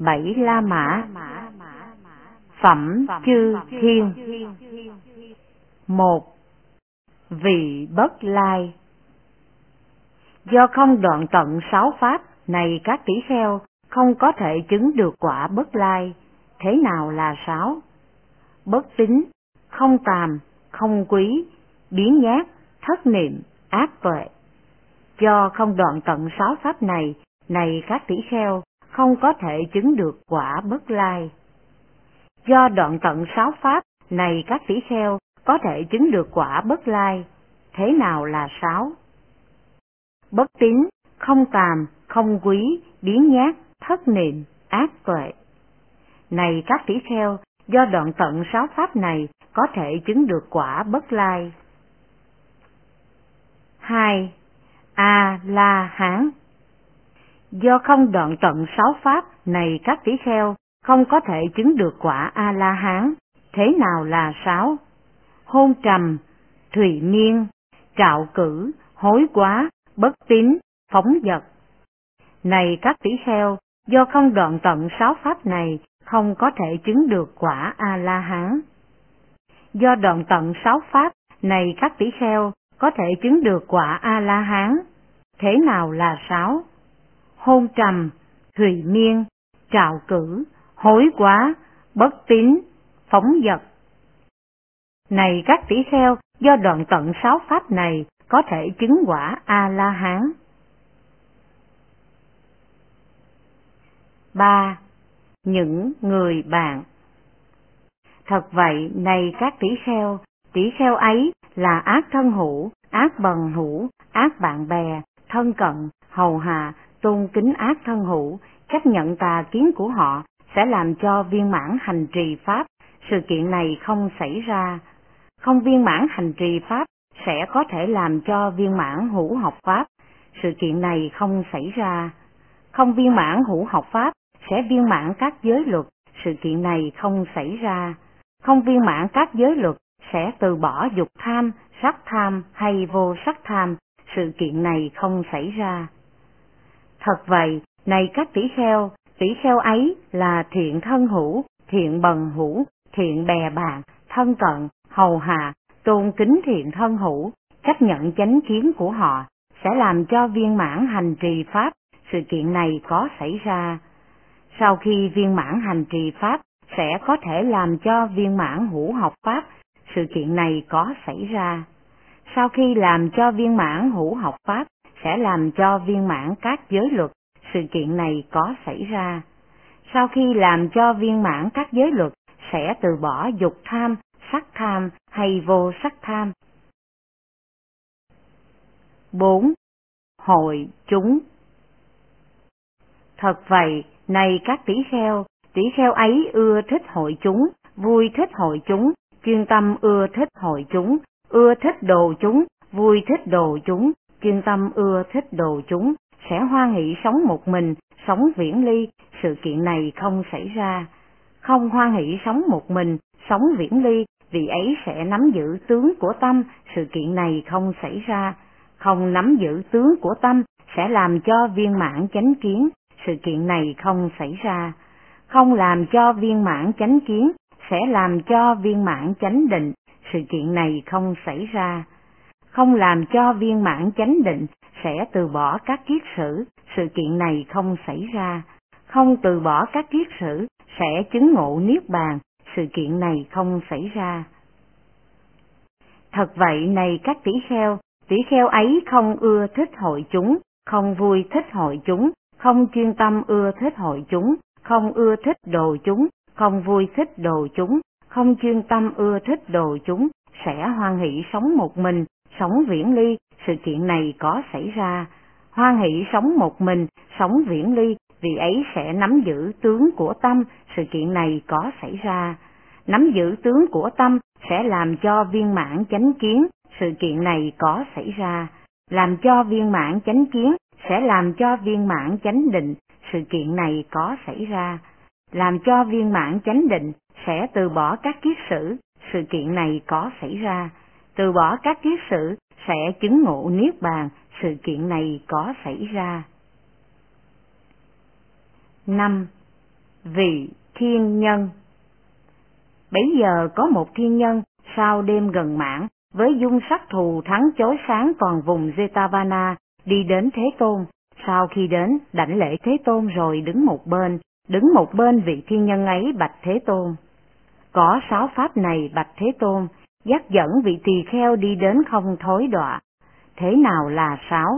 bảy la mã. Phẩm Chư Thiên. 1. Vị bất lai. Do không đoạn tận sáu pháp này, các tỷ kheo không có thể chứng được quả bất lai. Thế nào là sáu? Bất tín, không tàm, không quý, biến nhát, thất niệm, ác tuệ. Do không đoạn tận sáu pháp này, các tỷ kheo không có thể chứng được quả bất lai. Do đoạn tận sáu pháp này, các tỷ kheo có thể chứng được quả bất lai. Thế nào là sáu? Bất tín, không tàm, không quý, biến nhát, thất niệm, ác tuệ. Này các tỷ kheo, do đoạn tận sáu pháp này có thể chứng được quả bất lai. 2. A-la-hán. Do không đoạn tận sáu pháp này, các tỷ kheo không có thể chứng được quả A-la-hán. Thế nào là sáu? Hôn trầm, thùy miên, trạo cử, hối quá, bất tín, phóng dật. Này các tỷ kheo, do không đoạn tận sáu pháp này không có thể chứng được quả A-la-hán. Do đoạn tận sáu pháp này, các tỷ kheo có thể chứng được quả A-la-hán. Thế nào là sáu? Hôn trầm, thùy miên, trạo cử, hối quá, bất tín, phóng dật. Này các tỷ kheo, do đoạn tận sáu pháp này có thể chứng quả A-la-hán. 3. Những người bạn. Thật vậy, này các tỷ kheo ấy là ác thân hữu, ác bằng hữu, ác bạn bè, thân cận, hầu hạ, tôn kính ác thân hữu. Cách nhận tà kiến của họ sẽ làm cho viên mãn hành trì pháp. Sự kiện này không xảy ra. Không viên mãn hành trì pháp sẽ có thể làm cho viên mãn hữu học pháp. Sự kiện này không xảy ra. Không viên mãn hữu học pháp sẽ viên mãn các giới luật. Sự kiện này không xảy ra. Không viên mãn các giới luật sẽ từ bỏ dục tham, sắc tham hay vô sắc tham. Sự kiện này không xảy ra. Thật vậy, này các tỷ kheo ấy là thiện thân hữu, thiện bằng hữu, thiện bè bạn, thân cận, hầu hạ, tôn kính thiện thân hữu. Cách nhận chánh kiến của họ sẽ làm cho viên mãn hành trì pháp. Sự kiện này có xảy ra. Sau khi viên mãn hành trì pháp sẽ có thể làm cho viên mãn hữu học pháp. Sự kiện này có xảy ra. Sau khi làm cho viên mãn hữu học pháp sẽ làm cho viên mãn các giới luật. Sự kiện này có xảy ra. Sau khi làm cho viên mãn các giới luật sẽ từ bỏ dục tham, sắc tham hay vô sắc tham. 4. Hội chúng. Thật vậy, này các tỷ kheo ấy ưa thích hội chúng, vui thích hội chúng, chuyên tâm ưa thích hội chúng, ưa thích đồ chúng, vui thích đồ chúng, chuyên tâm ưa thích đồ chúng, sẽ hoan hỷ sống một mình, sống viễn ly. Sự kiện này không xảy ra. Không hoan hỷ sống một mình, sống viễn ly, vị ấy sẽ nắm giữ tướng của tâm. Sự kiện này không xảy ra. Không nắm giữ tướng của tâm sẽ làm cho viên mãn chánh kiến. Sự kiện này không xảy ra. Không làm cho viên mãn chánh kiến sẽ làm cho viên mãn chánh định. Sự kiện này không xảy ra. Không làm cho viên mãn chánh định sẽ từ bỏ các kiết sử. Sự kiện này không xảy ra. Không từ bỏ các kiết sử sẽ chứng ngộ niết bàn. Sự kiện này không xảy ra. Thật vậy, này các tỷ kheo ấy không ưa thích hội chúng, không vui thích hội chúng, không chuyên tâm ưa thích hội chúng, không ưa thích đồ chúng, không vui thích đồ chúng, không chuyên tâm ưa thích đồ chúng, sẽ hoan hỷ sống một mình, sống viễn ly. Sự kiện này có xảy ra. Hoan hỷ sống một mình, sống viễn ly, vị ấy sẽ nắm giữ tướng của tâm. Sự kiện này có xảy ra. Nắm giữ tướng của tâm sẽ làm cho viên mãn chánh kiến. Sự kiện này có xảy ra. Làm cho viên mãn chánh kiến sẽ làm cho viên mãn chánh định. Sự kiện này có xảy ra. Làm cho viên mãn chánh định sẽ từ bỏ các kiết sử. Sự kiện này có xảy ra. Từ bỏ các kiết sử sẽ chứng ngộ niết bàn. Sự kiện này có xảy ra. 5. vị thiên nhân. Bấy giờ có một thiên nhân sau đêm gần mãn với dung sắc thù thắng chói sáng toàn vùng Jetavana đi đến Thế Tôn. Sau khi đến đảnh lễ Thế Tôn rồi đứng một bên vị thiên nhân ấy bạch Thế Tôn: Có sáu pháp này bạch Thế Tôn, dắt dẫn vị tỳ kheo đi đến không thối đọa. Thế nào là sáu?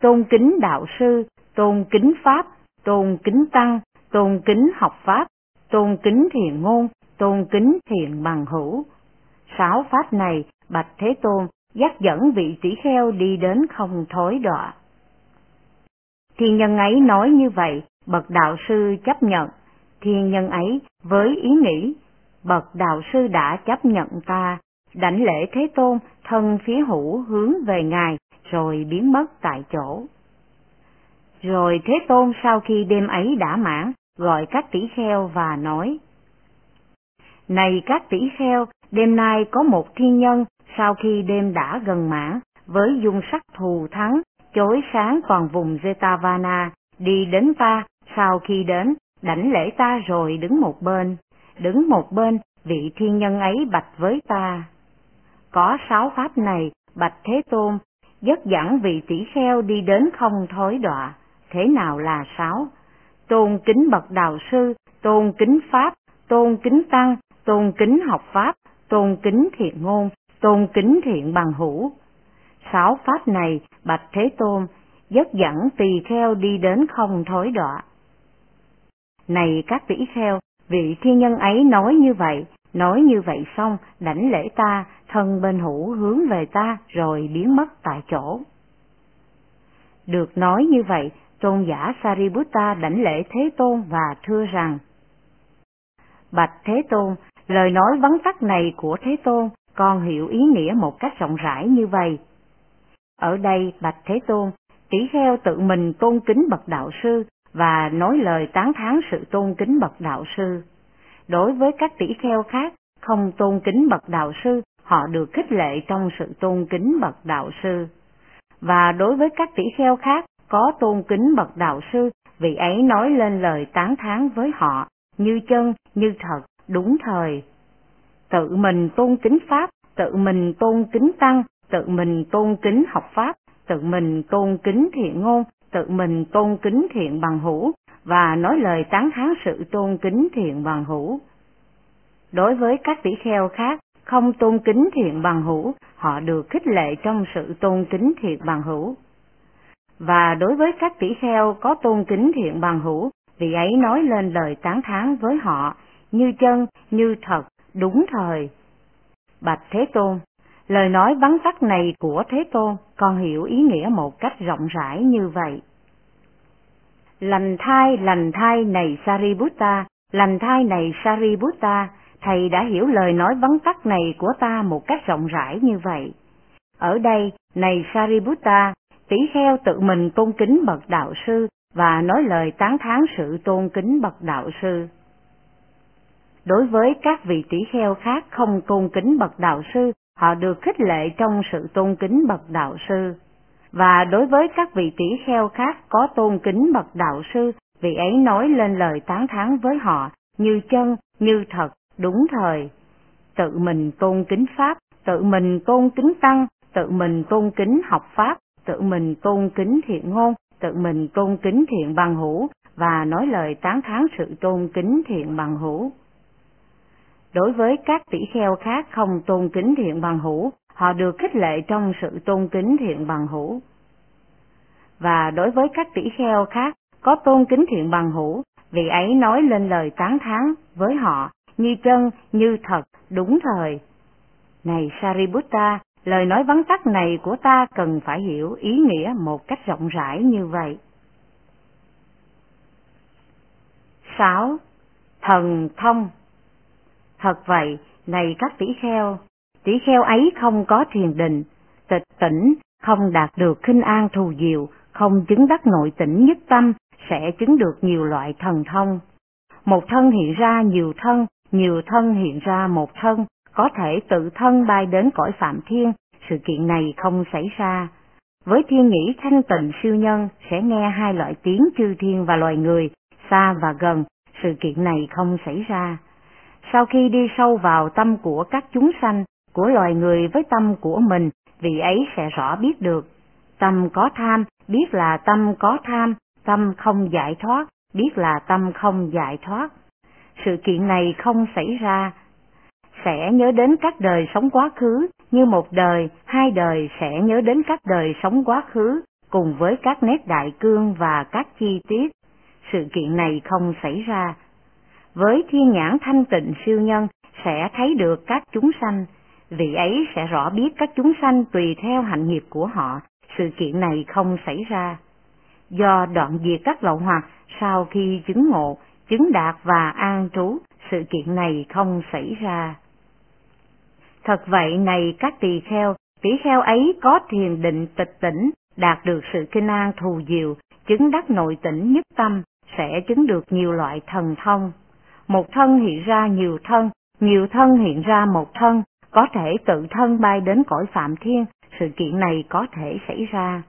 Tôn kính đạo sư, tôn kính pháp, tôn kính tăng, tôn kính học pháp, tôn kính thiền ngôn, tôn kính thiền bằng hữu. Sáu pháp này bạch Thế Tôn, dắt dẫn vị tỳ kheo đi đến không thối đọa. Thiên nhân ấy nói như vậy, bậc đạo sư chấp nhận. Thiên nhân ấy với ý nghĩ: Bậc đạo sư đã chấp nhận ta, đảnh lễ Thế Tôn, thân phía hữu hướng về Ngài, rồi biến mất tại chỗ. Rồi Thế Tôn sau khi đêm ấy đã mãn, gọi các tỷ kheo và nói: Này các tỷ kheo, đêm nay có một thiên nhân sau khi đêm đã gần mãn, với dung sắc thù thắng, chói sáng toàn vùng Jetavana, đi đến ta, sau khi đến, đảnh lễ ta rồi đứng một bên, vị thiên nhân ấy bạch với ta: Có sáu pháp này, bạch Thế Tôn, dắt dẫn vị tỷ kheo đi đến không thối đọa. Thế nào là sáu? Tôn kính bậc đạo sư, tôn kính pháp, tôn kính tăng, tôn kính học pháp, tôn kính thiện ngôn, tôn kính thiện bằng hữu. Sáu pháp này, bạch Thế Tôn, dắt dẫn tỳ kheo đi đến không thối đọa. Này các tỷ kheo, vị thiên nhân ấy nói như vậy xong, đảnh lễ ta, thân bên hữu hướng về ta, rồi biến mất tại chỗ. Được nói như vậy, tôn giả Sariputta đảnh lễ Thế Tôn và thưa rằng: Bạch Thế Tôn, lời nói vắn tắt này của Thế Tôn, con hiểu ý nghĩa một cách rộng rãi như vậy. Ở đây, bạch Thế Tôn, tỷ kheo tự mình tôn kính bậc đạo sư và nói lời tán thán sự tôn kính bậc đạo sư. Đối với các tỷ kheo khác không tôn kính bậc đạo sư, họ được khích lệ trong sự tôn kính bậc đạo sư. Và đối với các tỷ kheo khác có tôn kính bậc đạo sư, vị ấy nói lên lời tán thán với họ, như chân, như thật, đúng thời. Tự mình tôn kính pháp, tự mình tôn kính tăng, tự mình tôn kính học pháp, tự mình tôn kính thiện ngôn, tự mình tôn kính thiện bằng hữu và nói lời tán thán sự tôn kính thiện bằng hữu. Đối với các tỷ kheo khác không tôn kính thiện bằng hữu, họ được khích lệ trong sự tôn kính thiện bằng hữu. Và đối với các tỷ kheo có tôn kính thiện bằng hữu, vị ấy nói lên lời tán thán với họ, như chân, như thật, đúng thời. Bạch Thế Tôn, lời nói vắn tắt này của Thế Tôn, con hiểu ý nghĩa một cách rộng rãi như vậy. Lành thay này Sariputta, lành thay này Sariputta, thầy đã hiểu lời nói vắn tắt này của ta một cách rộng rãi như vậy. Ở đây, này Sariputta, tỷ kheo tự mình tôn kính bậc đạo sư và nói lời tán thán sự tôn kính bậc đạo sư. Đối với các vị tỷ kheo khác không tôn kính bậc đạo sư, họ được khích lệ trong sự tôn kính bậc đạo sư. Và đối với các vị tỷ kheo khác có tôn kính bậc đạo sư, vị ấy nói lên lời tán thán với họ, như chân, như thật, đúng thời. Tự mình tôn kính pháp, tự mình tôn kính tăng, tự mình tôn kính học pháp, tự mình tôn kính thiện ngôn, tự mình tôn kính thiện bằng hữu và nói lời tán thán sự tôn kính thiện bằng hữu. Đối với các tỷ kheo khác không tôn kính thiện bằng hữu, họ được khích lệ trong sự tôn kính thiện bằng hữu. Và đối với các tỷ kheo khác có tôn kính thiện bằng hữu, vị ấy nói lên lời tán thán với họ, như chân, như thật, đúng thời. Này Sariputta, lời nói vắn tắt này của ta cần phải hiểu ý nghĩa một cách rộng rãi như vậy. 6. Thần thông. Thật vậy, này các tỷ kheo ấy không có thiền định, tịch tỉnh, không đạt được khinh an thù diệu, không chứng đắc nội tỉnh nhất tâm, sẽ chứng được nhiều loại thần thông. Một thân hiện ra nhiều thân hiện ra một thân, có thể tự thân bay đến cõi Phạm Thiên, sự kiện này không xảy ra. Với thiên nhĩ thanh tịnh siêu nhân sẽ nghe hai loại tiếng chư thiên và loài người, xa và gần, sự kiện này không xảy ra. Sau khi đi sâu vào tâm của các chúng sanh, của loài người với tâm của mình, vị ấy sẽ rõ biết được. Tâm có tham, biết là tâm có tham, tâm không giải thoát, biết là tâm không giải thoát. Sự kiện này không xảy ra. Sẽ nhớ đến các đời sống quá khứ, như một đời, hai đời sẽ nhớ đến các đời sống quá khứ, cùng với các nét đại cương và các chi tiết. Sự kiện này không xảy ra. Với thiên nhãn thanh tịnh siêu nhân sẽ thấy được các chúng sanh, vị ấy sẽ rõ biết các chúng sanh tùy theo hạnh nghiệp của họ, sự kiện này không xảy ra. Do đoạn diệt các lậu hoặc sau khi chứng ngộ, chứng đạt và an trú, sự kiện này không xảy ra. Thật vậy này các tỳ kheo ấy có thiền định tịch tỉnh, đạt được sự kinh an thù diệu, chứng đắc nội tỉnh nhất tâm, sẽ chứng được nhiều loại thần thông. Một thân hiện ra nhiều thân hiện ra một thân, có thể tự thân bay đến cõi Phạm Thiên, sự kiện này có thể xảy ra.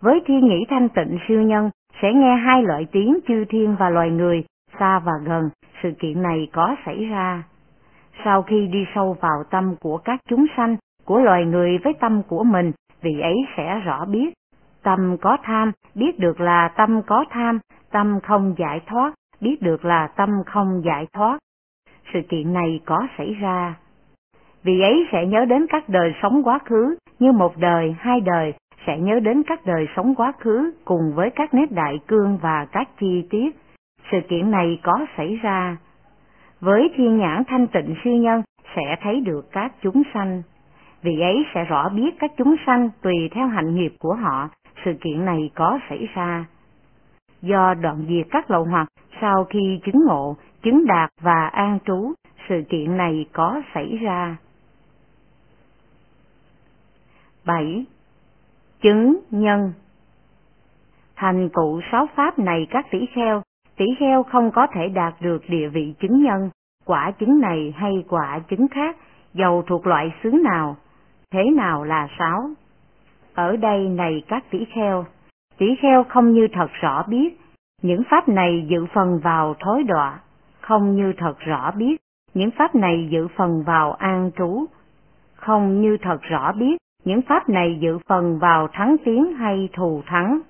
Với thiên nhĩ thanh tịnh siêu nhân, sẽ nghe hai loại tiếng chư thiên và loài người, xa và gần, sự kiện này có xảy ra. Sau khi đi sâu vào tâm của các chúng sanh, của loài người với tâm của mình, vị ấy sẽ rõ biết. Tâm có tham, biết được là tâm có tham, tâm không giải thoát, biết được là tâm không giải thoát. Sự kiện này có xảy ra. Vị ấy sẽ nhớ đến các đời sống quá khứ, như một đời, hai đời, sẽ nhớ đến các đời sống quá khứ cùng với các nét đại cương và các chi tiết. Sự kiện này có xảy ra. Với thiên nhãn thanh tịnh siêu nhân sẽ thấy được các chúng sanh. Vị ấy sẽ rõ biết các chúng sanh tùy theo hạnh nghiệp của họ, sự kiện này có xảy ra. Do đoạn diệt các lậu hoặc sau khi chứng ngộ, chứng đạt và an trú, sự kiện này có xảy ra. 7. Chứng nhân. Thành tựu sáu pháp này các tỷ kheo không có thể đạt được địa vị chứng nhân, quả chứng này hay quả chứng khác, dầu thuộc loại xứ nào. Thế nào là sáu? Ở đây này các tỷ kheo không như thật rõ biết, những pháp này dự phần vào thối đọa, không như thật rõ biết, những pháp này dự phần vào an trú, không như thật rõ biết, những pháp này dự phần vào thắng tiến hay thù thắng,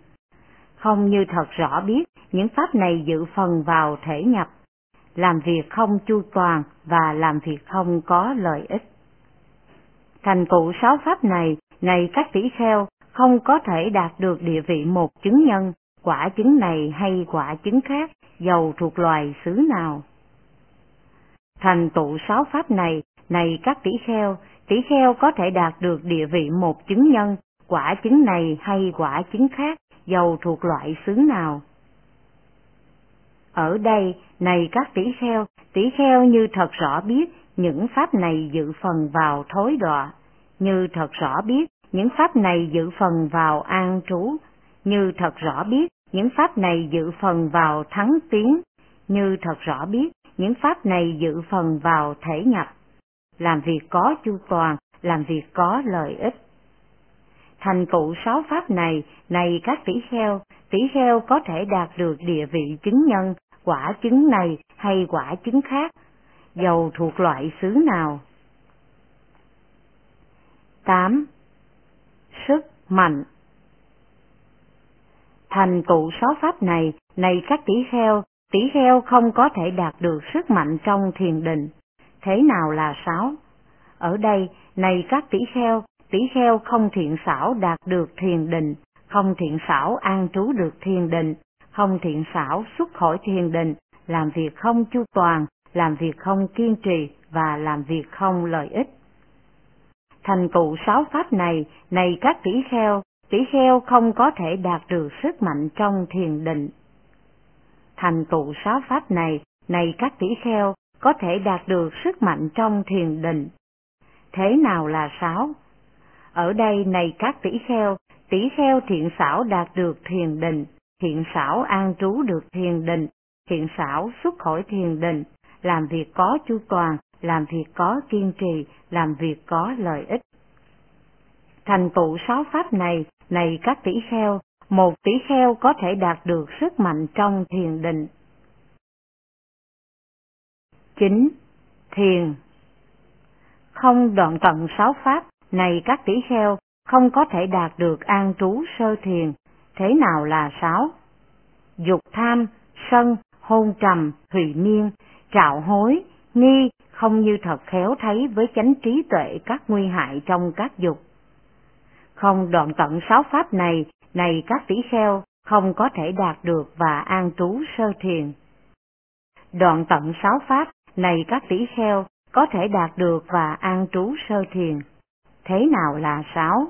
không như thật rõ biết, những pháp này dự phần vào thể nhập, làm việc không chu toàn và làm việc không có lợi ích. Thành tựu sáu pháp này, này các tỷ kheo, không có thể đạt được địa vị một chứng nhân, quả chứng này hay quả chứng khác, dầu thuộc loài xứ nào. Thành tựu sáu pháp này, này các tỷ kheo có thể đạt được địa vị một chứng nhân, quả chứng này hay quả chứng khác, dầu thuộc loại xứ nào. Ở đây, này các tỷ kheo như thật rõ biết, những pháp này dự phần vào thối đọa, như thật rõ biết, những pháp này dự phần vào an trú, như thật rõ biết, những pháp này dự phần vào thắng tiến, như thật rõ biết, những pháp này dự phần vào thể nhập, làm việc có chu toàn, làm việc có lợi ích. Thành tựu sáu pháp này, này các tỷ kheo có thể đạt được địa vị chứng nhân, quả chứng này hay quả chứng khác, dầu thuộc loại xứ nào. 8. Sức mạnh. Thành tựu sáu pháp này, này các tỷ kheo không có thể đạt được sức mạnh trong thiền định. Thế nào là sáu? Ở đây, này các tỷ kheo không thiện xảo đạt được thiền định, không thiện xảo an trú được thiền định, không thiện xảo xuất khỏi thiền định, làm việc không chu toàn, làm việc không kiên trì và làm việc không lợi ích. Thành tựu sáu pháp này, này các tỷ kheo không có thể đạt được sức mạnh trong thiền định. Thành tựu sáu pháp này, này các tỷ kheo có thể đạt được sức mạnh trong thiền định. Thế nào là sáu? Ở đây này các tỷ kheo thiện xảo đạt được thiền định, thiện xảo an trú được thiền định, thiện xảo xuất khỏi thiền định, làm việc có chu toàn, làm việc có kiên trì, làm việc có lợi ích. Thành tựu sáu pháp này, này các tỷ kheo, một tỷ kheo có thể đạt được sức mạnh trong thiền định. 9. Thiền. Không đoạn tận sáu pháp này các tỷ kheo, không có thể đạt được an trú sơ thiền. Thế nào là sáu? Dục tham, sân, hôn trầm, hủy miên, trạo hối, nghi, không như thật khéo thấy với chánh trí tuệ các nguy hại trong các dục. Không đoạn tận sáu pháp này các tỷ kheo, không có thể đạt được và an trú sơ thiền. Đoạn tận sáu pháp này các tỷ kheo, có thể đạt được và an trú sơ thiền. Thế nào là sáu?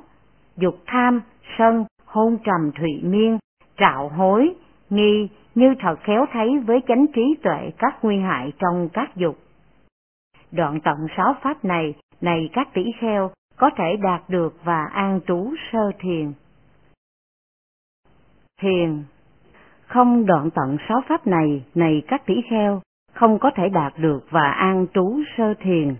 Dục tham, sân, hôn trầm, thụy miên, trạo hối, nghi, như thật khéo thấy với chánh trí tuệ các nguy hại trong các dục. Đoạn tận sáu pháp này các tỷ kheo, có thể đạt được và an trú sơ thiền. Thiền. Không đoạn tận sáu pháp này các tỷ kheo, không có thể đạt được và an trú sơ thiền.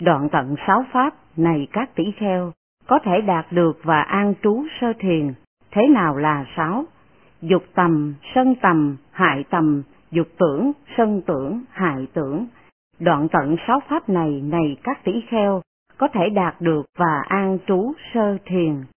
Đoạn tận sáu pháp này các tỷ kheo, có thể đạt được và an trú sơ thiền. Thế nào là sáu? Dục tầm, sân tầm, hại tầm, dục tưởng, sân tưởng, hại tưởng. Đoạn tận sáu pháp này các tỷ kheo, có thể đạt được và an trú sơ thiền.